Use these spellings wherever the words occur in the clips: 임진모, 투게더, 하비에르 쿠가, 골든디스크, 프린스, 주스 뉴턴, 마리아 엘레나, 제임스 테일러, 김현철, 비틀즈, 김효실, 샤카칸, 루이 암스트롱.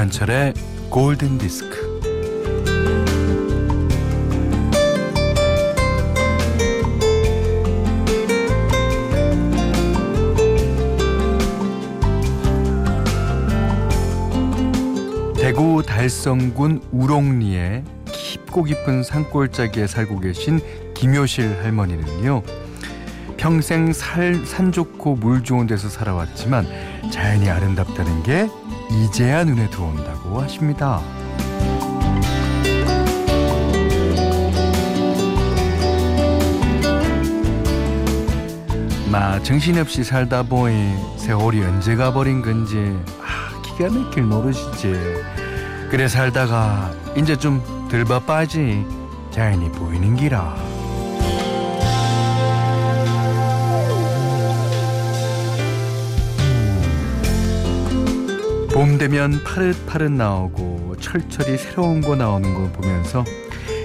김현철의 골든디스크. 대구 달성군 우롱리에 깊고 깊은 산골짜기에 살고 계신 김효실 할머니는요, 평생 산 좋고 물 좋은 데서 살아왔지만 자연이 아름답다는 게 이제야 눈에 들어온다고 하십니다. 마 정신없이 살다 보니 세월이 언제 가버린 건지 기가 막힐 노릇이지. 그래 살다가 이제 좀 덜 바빠지 자연이 보이는 기라. 봄 되면 파릇파릇 나오고 철철이 새로운 거 나오는 거 보면서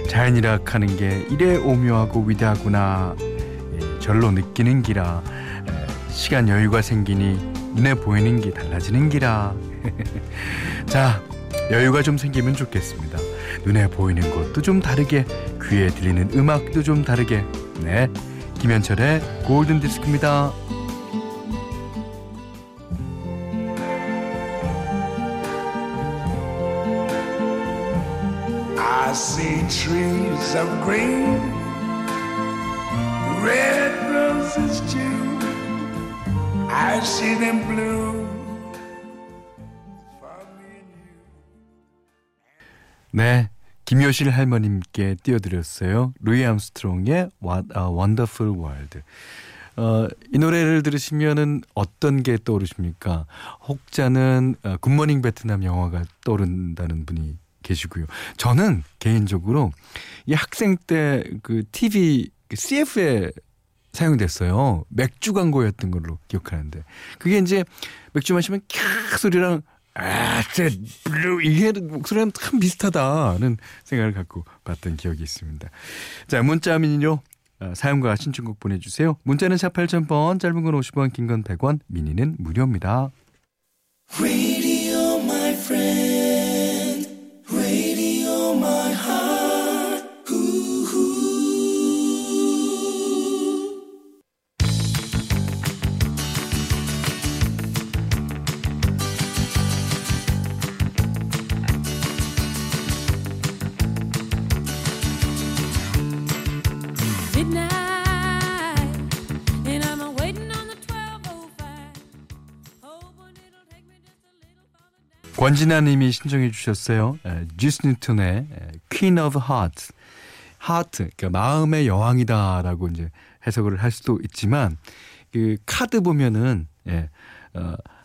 자연이라 하는 게 이래 오묘하고 위대하구나 절로 느끼는 기라. 시간 여유가 생기니 눈에 보이는 게 달라지는 기라. 자, 여유가 좀 생기면 좋겠습니다. 눈에 보이는 것도 좀 다르게, 귀에 들리는 음악도 좀 다르게. 네, 김현철의 골든디스크입니다. I see trees of green, red roses too. I see them blue. 네, 김효실 할머님께 띄워드렸어요. 루이 암스트롱의 What a Wonderful World. 이 노래를 들으시면은 어떤 게 떠오르십니까? 혹자는 굿모닝 베트남 영화가 떠오른다는 분이 계시고요. 저는 개인적으로 이 학생 때 그 TV CF에 사용됐어요. 맥주 광고였던 걸로 기억하는데, 그게 이제 맥주 마시면 캬 소리랑 이게 목소리랑 참 비슷하다는 생각을 갖고 봤던 기억이 있습니다. 자, 문자민요 사용과 신청곡 보내주세요. 문자는 샷 8000번, 짧은 건 50원, 긴 건 100원, 미니는 무료입니다. Radio my friend, radio my heart. 권진아님이 신청해 주셨어요. 주스 뉴턴의 Queen of Hearts. 하트, 그러니까 마음의 여왕이다라고 이제 해석을 할 수도 있지만, 그 카드 보면은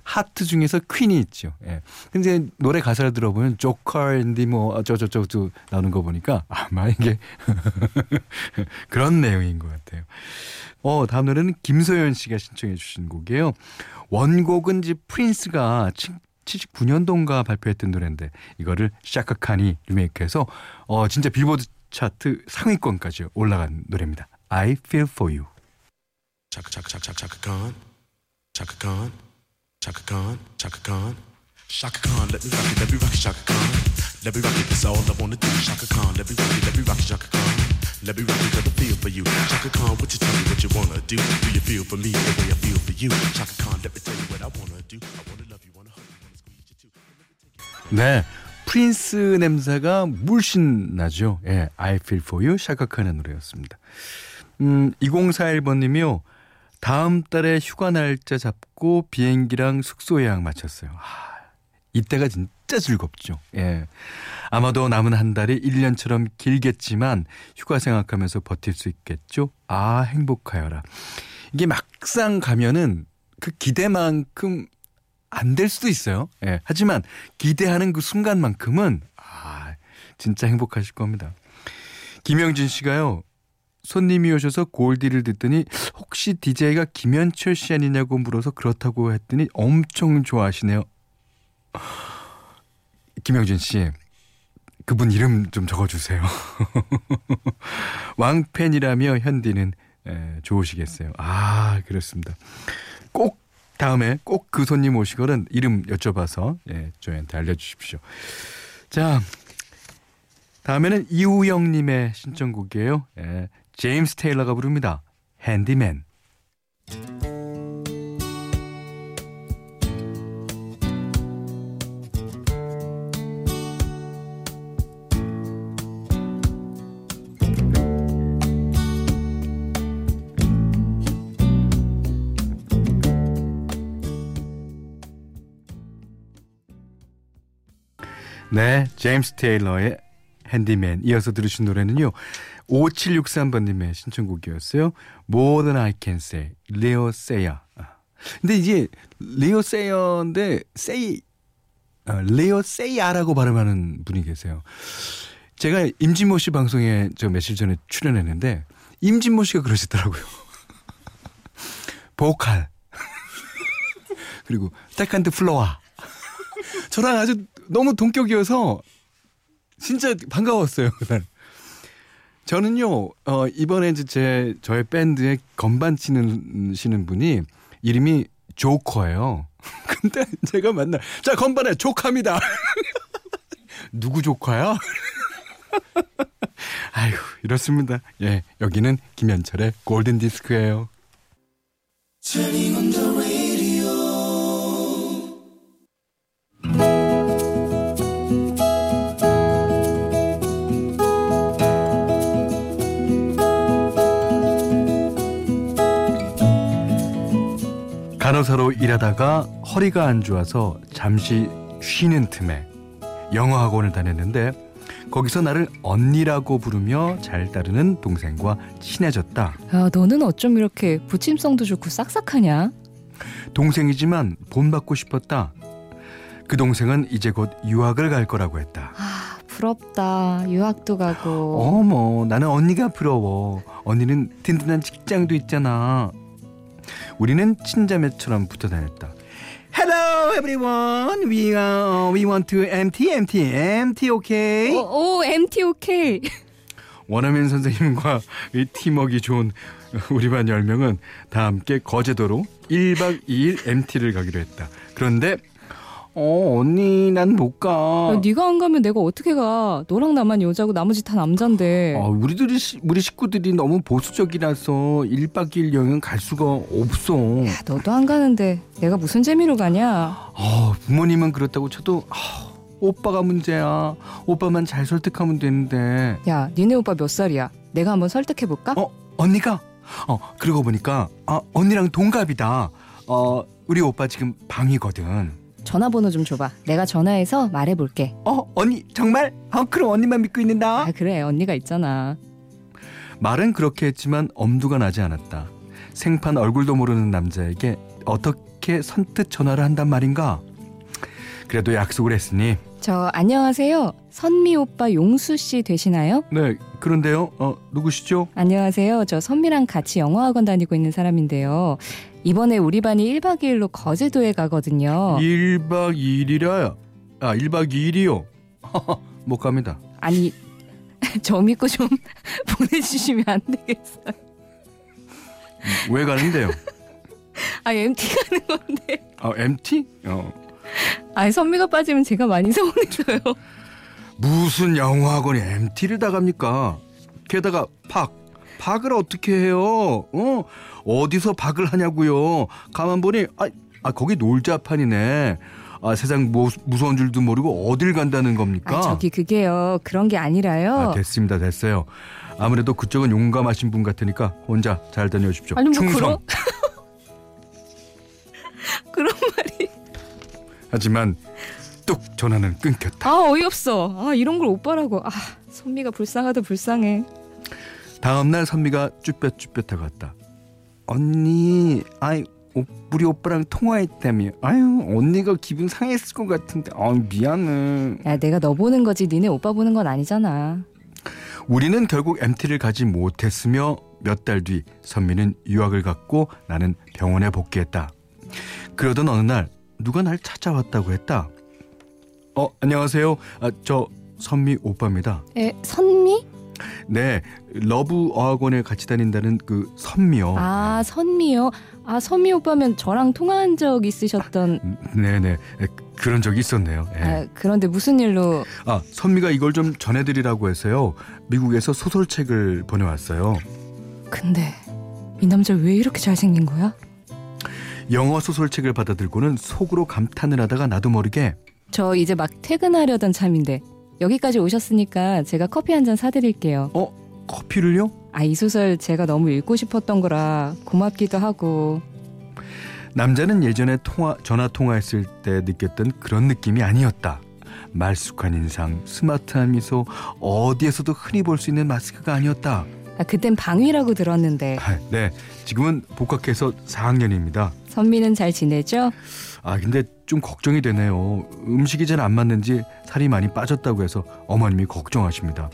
하트 중에서 퀸이 있죠. 근데 노래 가사를 들어보면 조커인데 뭐 저저저저 나오는 거 보니까 아마 이게 그런 내용인 것 같아요. 다음 노래는 김소연 씨가 신청해 주신 곡이에요. 원곡은 이제 프린스가 79년도인가 발표했던 노래인데 이거를 샤카칸이 리메이크해서 진짜 빌보드 차트 상위권까지 올라간 노래입니다. I Feel For You. 샤카칸 샤카칸 샤카칸 샤카칸 샤카칸 let me rock 샤카칸 let me rock it it's all I wanna do 샤카칸 let me rock 샤카칸 let me rock it got the feel for you 샤카칸 what you tell me what you wanna do do you feel for me the way I feel for you 샤카칸 let me tell you what I wanna do I wanna love you wanna hug you. 네, 프린스 냄새가 물씬 나죠. I Feel For You, 샤카칸의 노래였습니다. 2041번님이요. 다음 달에 휴가 날짜 잡고 비행기랑 숙소 예약 마쳤어요. 이때가 진짜 즐겁죠. 아마도 남은 한 달이 1년처럼 길겠지만 휴가 생각하면서 버틸 수 있겠죠. 행복하여라. 이게 막상 가면은 그 기대만큼 안 될 수도 있어요. 하지만 기대하는 그 순간만큼은 진짜 행복하실 겁니다. 김영진 씨가요, 손님이 오셔서 골디를 듣더니 혹시 DJ가 김현철 씨 아니냐고 물어서 그렇다고 했더니 엄청 좋아하시네요. 김영진 씨, 그분 이름 좀 적어주세요. 왕팬이라며 현디는 좋으시겠어요. 그렇습니다. 꼭 다음에 꼭 그 손님 오시거든 이름 여쭤봐서 예, 저희한테 알려주십시오. 자, 다음에는 이우영님의 신청곡이에요. 예, 제임스 테일러가 부릅니다. 핸디맨. 네, 제임스 테일러의 핸디맨. 이어서 들으신 노래는요 5763번님의 신청곡이었어요. More Than I Can Say, 레오 세야. 근데 이제 레오 세야인데 레오 세야라고 발음하는 분이 계세요. 제가 임진모 씨 방송에 저 며칠 전에 출연했는데 임진모 씨가 그러시더라고요. 보컬 그리고 세컨드 플로아. 저랑 아주 너무 동격이어서 진짜 반가웠어요 그날. 저는요 이번에 이제 저의 밴드에 건반 치는 분이 이름이 조커예요. 근데 제가 만날 자 건반에 조카입니다. 누구 조카야? 아이고 이렇습니다. 예, 여기는 김현철의 골든디스크예요. 간호사로 일하다가 허리가 안 좋아서 잠시 쉬는 틈에 영어학원을 다녔는데 거기서 나를 언니라고 부르며 잘 따르는 동생과 친해졌다. 야, 너는 어쩜 이렇게 부침성도 좋고 싹싹하냐? 동생이지만 본받고 싶었다. 그 동생은 이제 곧 유학을 갈 거라고 했다. 아, 부럽다. 유학도 가고. 어머, 나는 언니가 부러워. 언니는 든든한 직장도 있잖아. 우리는 친자매처럼 붙어 다녔다. Hello everyone. We want to MT okay? 오, MT okay. 원어민 선생님과 이 팀워크 좋은 우리 반 10명은 다 함께 거제도로 1박 2일 MT를 가기로 했다. 그런데 언니 난 못 가. 야, 네가 안 가면 내가 어떻게 가? 너랑 나만 여자고 나머지 다 남잔데. 아, 우리 식구들이 너무 보수적이라서 1박 2일 여행은 갈 수가 없어. 야, 너도 안 가는데 내가 무슨 재미로 가냐? 아, 부모님은 그렇다고 쳐도 오빠가 문제야. 오빠만 잘 설득하면 되는데. 야, 니네 오빠 몇 살이야? 내가 한번 설득해볼까? 언니가? 그러고 보니까 언니랑 동갑이다. 우리 오빠 지금 방이거든. 전화번호 좀 줘봐. 내가 전화해서 말해볼게. 언니 정말? 그럼 언니만 믿고 있는다. 아, 그래 언니가 있잖아. 말은 그렇게 했지만 엄두가 나지 않았다. 생판 얼굴도 모르는 남자에게 어떻게 선뜻 전화를 한단 말인가. 그래도 약속을 했으니. 저 안녕하세요. 선미 오빠 용수 씨 되시나요? 네, 그런데요. 누구시죠? 안녕하세요. 저 선미랑 같이 영어학원 다니고 있는 사람인데요. 이번에 우리 반이 1박 2일로 거제도에 가거든요. 1박 2일이라? 아, 1박 2일이요? 못 갑니다. 아니, 저 믿고 좀 보내주시면 안 되겠어요? 왜 가는데요? 아, MT 가는 건데. 아, MT? 아니, 선미가 빠지면 제가 많이 서운해져요. 무슨 영어학원이 MT를 다 갑니까? 게다가 박을 어떻게 해요? 어디서 박을 하냐고요? 가만 보니 거기 놀자판이네. 아, 세상 무서운 줄도 모르고 어딜 간다는 겁니까? 저기 그게요. 그런 게 아니라요. 됐습니다. 됐어요. 아무래도 그쪽은 용감하신 분 같으니까 혼자 잘 다녀오십시오. 아니, 충성. 그런 말이. 하지만 뚝 전화는 끊겼다. 어이없어. 이런 걸 오빠라고. 선미가 불쌍하다 불쌍해. 다음날 선미가 쭈뼛쭈뼛하고 왔다. 언니, 우리 오빠랑 통화했다며. 아유, 언니가 기분 상했을 것 같은데. 미안해. 야, 내가 너 보는 거지 니네 오빠 보는 건 아니잖아. 우리는 결국 MT를 가지 못했으며 몇 달 뒤 선미는 유학을 갔고 나는 병원에 복귀했다. 그러던 어느 날 누가 날 찾아왔다고 했다. 안녕하세요. 저 선미 오빠입니다. 선미? 네, 러브 어학원에 같이 다닌다는 그 선미요. 아, 선미요? 아, 선미 오빠면 저랑 통화한 적 있으셨던... 아, 네네, 그런 적이 있었네요. 네. 아, 그런데 무슨 일로... 아, 선미가 이걸 좀 전해드리라고 해서요, 미국에서 소설책을 보내왔어요. 근데 이 남자 왜 이렇게 잘생긴 거야? 영어 소설책을 받아들고는 속으로 감탄을 하다가 나도 모르게, 저 이제 막 퇴근하려던 참인데 여기까지 오셨으니까 제가 커피 한 잔 사드릴게요. 어? 커피를요? 아, 이 소설 제가 너무 읽고 싶었던 거라 고맙기도 하고. 남자는 예전에 전화 통화했을 때 느꼈던 그런 느낌이 아니었다. 말쑥한 인상, 스마트한 미소, 어디에서도 흔히 볼 수 있는 마스크가 아니었다. 아, 그땐 방위라고 들었는데. 아, 네, 지금은 복학해서 4학년입니다. 선미는 잘 지내죠? 아, 근데 좀 걱정이 되네요. 음식이 잘 안 맞는지 살이 많이 빠졌다고 해서 어머님이 걱정하십니다.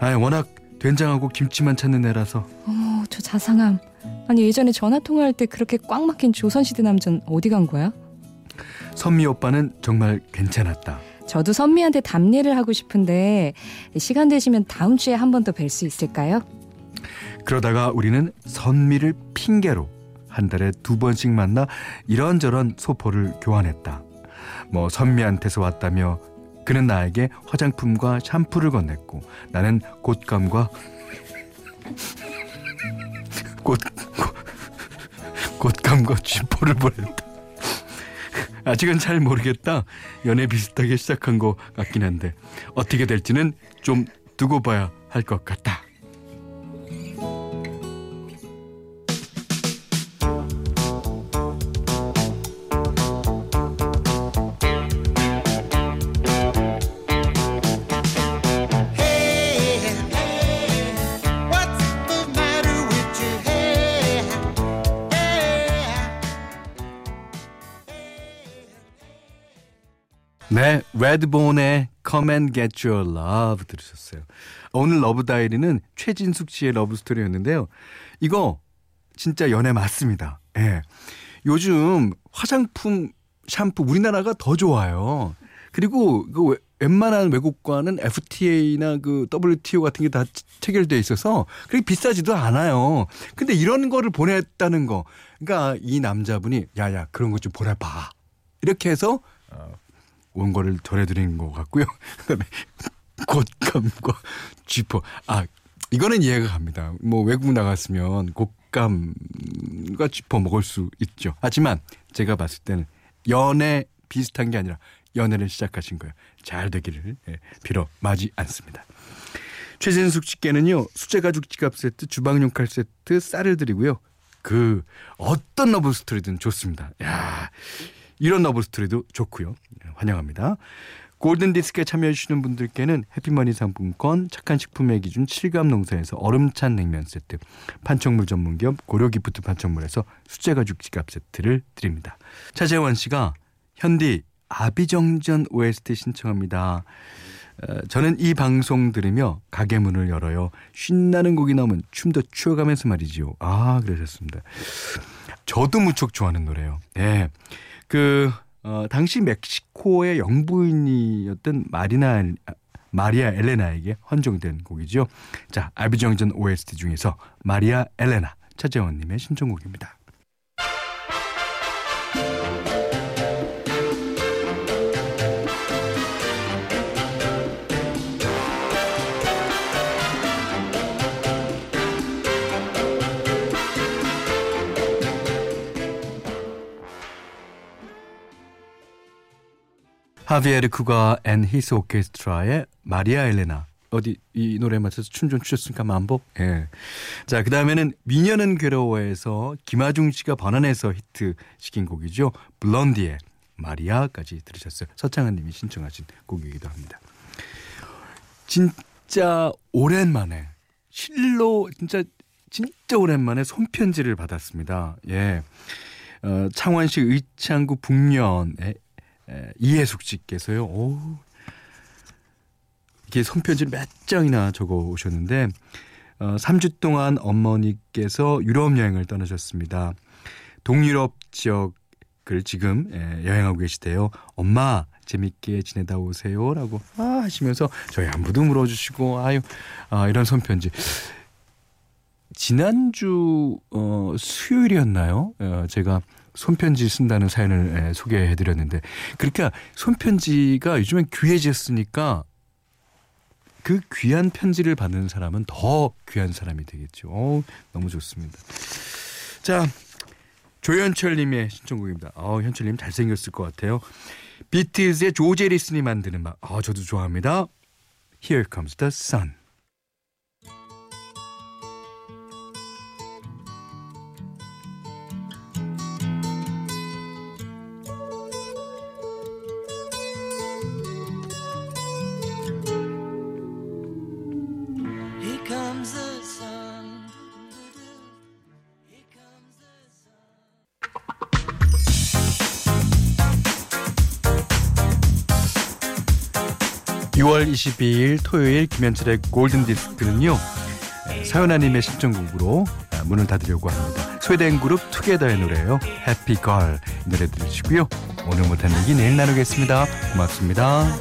아, 워낙 된장하고 김치만 찾는 애라서. 어머, 저 자상함. 아니, 예전에 전화 통화할 때 그렇게 꽉 막힌 조선시대 남자는 어디 간 거야? 선미 오빠는 정말 괜찮았다. 저도 선미한테 답례를 하고 싶은데 시간 되시면 다음 주에 한 번 더 뵐 수 있을까요? 그러다가 우리는 선미를 핑계로 한 달에 2번씩 만나 이런저런 소포를 교환했다. 뭐 선미한테서 왔다며 그는 나에게 화장품과 샴푸를 건넸고, 나는 곶감과 곶감과 쥐포를 보냈다. 아직은 잘 모르겠다. 연애 비슷하게 시작한 것 같긴 한데 어떻게 될지는 좀 두고 봐야 할 것 같다. 네, 레드본의 Come and Get Your Love 들으셨어요. 오늘 러브 다이어리는 최진숙 씨의 러브스토리였는데요. 이거 진짜 연애 맞습니다. 예. 요즘 화장품, 샴푸 우리나라가 더 좋아요. 그리고 그 웬만한 외국과는 FTA나 그 WTO 같은 게 다 체결돼 있어서 그렇게 비싸지도 않아요. 근데 이런 거를 보냈다는 거. 그러니까 이 남자분이 야야 그런 거 좀 보내봐. 이렇게 해서 온 거를 전해드린 것 같고요. 그다음에 곶감과 쥐포. 아, 이거는 이해가 갑니다. 뭐 외국 나갔으면 곶감과 쥐포 먹을 수 있죠. 하지만 제가 봤을 때는 연애 비슷한 게 아니라 연애를 시작하신 거예요. 잘 되기를 빌어마지 않습니다. 최진숙 씨께는요, 수제가죽 지갑 세트, 주방용 칼 세트, 쌀을 드리고요. 그 어떤 러브스토리든 좋습니다. 야, 이런 러브스토리도 좋고요. 환영합니다. 골든디스크에 참여해주시는 분들께는 해피머니 상품권, 착한 식품의 기준 칠감농사에서 얼음찬 냉면 세트, 판촉물 전문기업 고려기프트 판촉물에서 수제가죽 지갑 세트를 드립니다. 차재원 씨가 현디 아비정전 OST 신청합니다. 저는 이 방송 들으며 가게 문을 열어요. 신나는 곡이 나오면 춤도 추어가면서 말이지요. 아, 그러셨습니다. 저도 무척 좋아하는 노래예요. 네. 당시 멕시코의 영부인이었던 마리아 엘레나에게 헌정된 곡이죠. 자, 아비정전 OST 중에서 마리아 엘레나, 차재원님의 신청곡입니다. 하비에르 쿠가 앤 히스 오케스트라의 마리아 엘레나. 어디 이 노래에 맞춰서 춤 좀 추셨으니까 만복. 예. 자, 그다음에는 미녀는 괴로워에서 김아중 씨가 번안해서 히트시킨 곡이죠. 블론디의 마리아까지 들으셨어요. 서창한 님이 신청하신 곡이기도 합니다. 진짜 오랜만에 실로 진짜 오랜만에 손편지를 받았습니다. 예. 창원시 의창구 북면에 이혜숙 씨께서요, 이게 손편지를 몇 장이나 적어 오셨는데, 3주 동안 어머니께서 유럽 여행을 떠나셨습니다. 동유럽 지역 그 지금 여행하고 계시대요. 엄마 재밌게 지내다 오세요 라고 하시면서 저희 안부도 물어주시고 아유 이런 손편지. 지난주 수요일이었나요? 제가 손편지 쓴다는 사연을 소개해드렸는데, 그러니까 손편지가 요즘엔 귀해졌으니까 그 귀한 편지를 받는 사람은 더 귀한 사람이 되겠죠. 너무 좋습니다. 자, 조현철님의 신청곡입니다. 현철님 잘생겼을 것 같아요. 비틀즈의 조제리슨이 만드는 막 저도 좋아합니다. Here Comes the Sun. 토요일 김현철의 골든디스크는요, 사연아님의 신청곡으로 문을 닫으려고 합니다. 스웨덴 그룹 투게더의 노래예요. 해피걸 노래 들으시고요. 오늘 못한 얘기 내일 나누겠습니다. 고맙습니다.